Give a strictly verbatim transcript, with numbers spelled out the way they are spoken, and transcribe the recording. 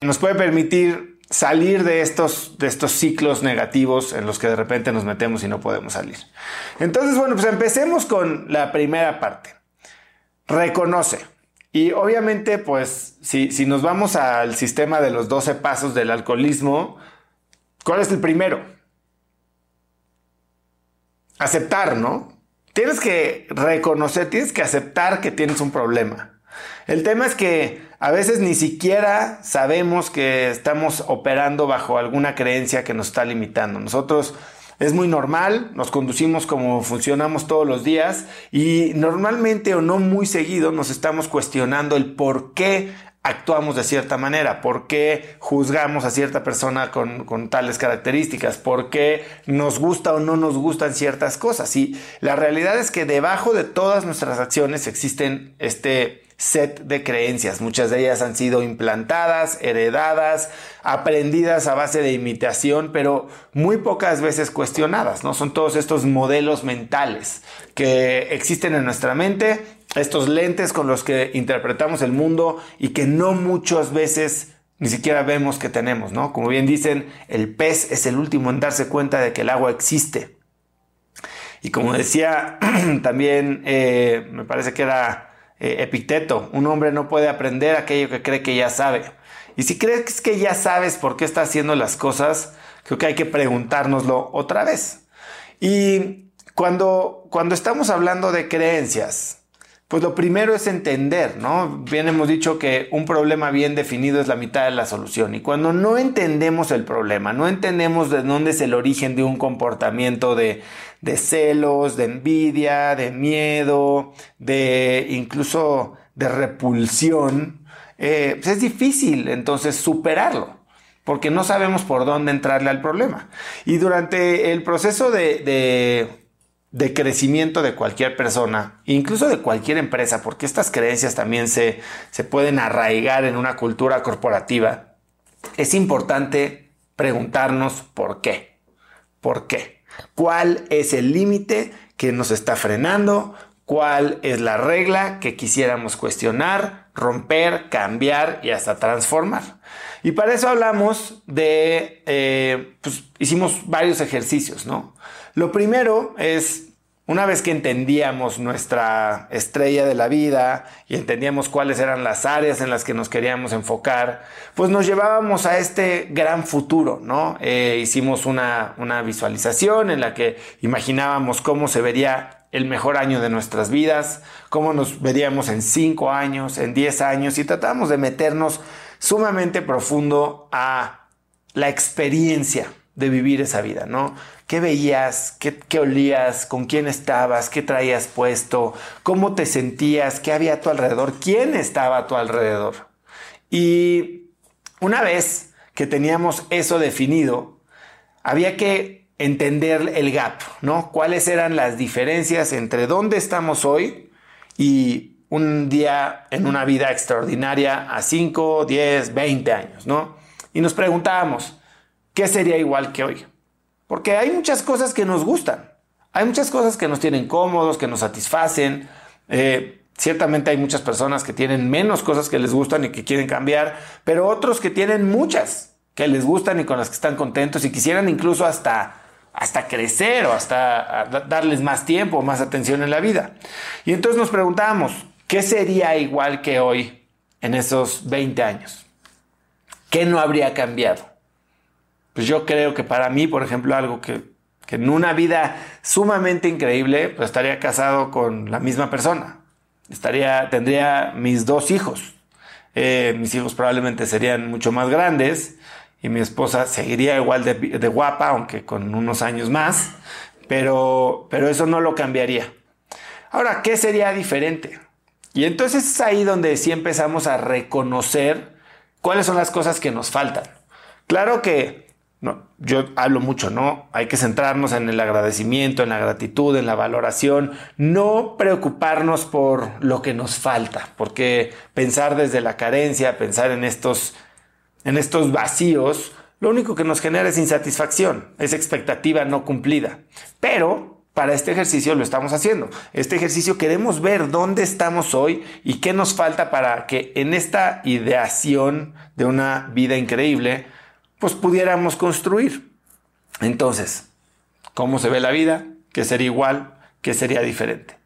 nos puede permitir salir de estos, de estos ciclos negativos en los que de repente nos metemos y no podemos salir. Entonces, bueno, pues empecemos con la primera parte. Reconoce. Y obviamente, pues, si, si nos vamos al sistema de los doce pasos del alcoholismo, ¿cuál es el primero? Aceptar, ¿no? Tienes que reconocer, tienes que aceptar que tienes un problema. El tema es que a veces ni siquiera sabemos que estamos operando bajo alguna creencia que nos está limitando. Nosotros es muy normal, nos conducimos como funcionamos todos los días y normalmente o no muy seguido nos estamos cuestionando el por qué actuamos de cierta manera, por qué juzgamos a cierta persona con, con tales características, por qué nos gusta o no nos gustan ciertas cosas. Y la realidad es que debajo de todas nuestras acciones existen este set de creencias. Muchas de ellas han sido implantadas, heredadas, aprendidas a base de imitación, pero muy pocas veces cuestionadas, ¿no? Son todos estos modelos mentales que existen en nuestra mente, estos lentes con los que interpretamos el mundo y que no muchas veces ni siquiera vemos que tenemos, ¿no? Como bien dicen, el pez es el último en darse cuenta de que el agua existe. Y como decía también, eh, me parece que era Eh, Epicteto, un hombre no puede aprender aquello que cree que ya sabe. Y si crees que ya sabes por qué está haciendo las cosas, creo que hay que preguntárnoslo otra vez. Y cuando, cuando estamos hablando de creencias, pues lo primero es entender, ¿no? Bien hemos dicho que un problema bien definido es la mitad de la solución. Y cuando no entendemos el problema, no entendemos de dónde es el origen de un comportamiento de de celos, de envidia, de miedo, de incluso de repulsión, eh, pues es difícil entonces superarlo, porque no sabemos por dónde entrarle al problema. Y durante el proceso de, de, de crecimiento de cualquier persona, incluso de cualquier empresa, porque estas creencias también se, se pueden arraigar en una cultura corporativa, es importante preguntarnos por qué, por qué. ¿Cuál es el límite que nos está frenando? ¿Cuál es la regla que quisiéramos cuestionar, romper, cambiar y hasta transformar? Y para eso hablamos de, eh, pues hicimos varios ejercicios, ¿no? Lo primero es, una vez que entendíamos nuestra estrella de la vida y entendíamos cuáles eran las áreas en las que nos queríamos enfocar, pues nos llevábamos a este gran futuro, ¿no? Eh, hicimos una, una visualización en la que imaginábamos cómo se vería el mejor año de nuestras vidas, cómo nos veríamos en cinco años, en diez años, y tratábamos de meternos sumamente profundo a la experiencia de vivir esa vida, ¿no? ¿Qué veías? ¿Qué, qué olías? ¿Con quién estabas? ¿Qué traías puesto? ¿Cómo te sentías? ¿Qué había a tu alrededor? ¿Quién estaba a tu alrededor? Y una vez que teníamos eso definido, había que entender el gap, ¿no? ¿Cuáles eran las diferencias entre dónde estamos hoy y un día en una vida extraordinaria a cinco, diez, veinte años, ¿no? Y nos preguntábamos, ¿qué sería igual que hoy? Porque hay muchas cosas que nos gustan. Hay muchas cosas que nos tienen cómodos, que nos satisfacen. Eh, ciertamente hay muchas personas que tienen menos cosas que les gustan y que quieren cambiar, pero otros que tienen muchas que les gustan y con las que están contentos y quisieran incluso hasta, hasta crecer o hasta darles más tiempo, más atención en la vida. Y entonces nos preguntábamos, ¿qué sería igual que hoy en esos veinte años? ¿Qué no habría cambiado? Pues yo creo que para mí, por ejemplo, algo que, que en una vida sumamente increíble, pues estaría casado con la misma persona. Estaría, tendría mis dos hijos. Eh, mis hijos probablemente serían mucho más grandes y mi esposa seguiría igual de, de guapa, aunque con unos años más, pero, pero eso no lo cambiaría. Ahora, ¿qué sería diferente? Y entonces es ahí donde sí empezamos a reconocer cuáles son las cosas que nos faltan. Claro que no, yo hablo mucho, ¿no? Hay que centrarnos en el agradecimiento, en la gratitud, en la valoración, no preocuparnos por lo que nos falta, porque pensar desde la carencia, pensar en estos, en estos vacíos, lo único que nos genera es insatisfacción, es expectativa no cumplida. Pero para este ejercicio lo estamos haciendo. Este ejercicio queremos ver dónde estamos hoy y qué nos falta para que en esta ideación de una vida increíble, pues pudiéramos construir. Entonces, ¿cómo se ve la vida? ¿Qué sería igual? ¿Qué sería diferente?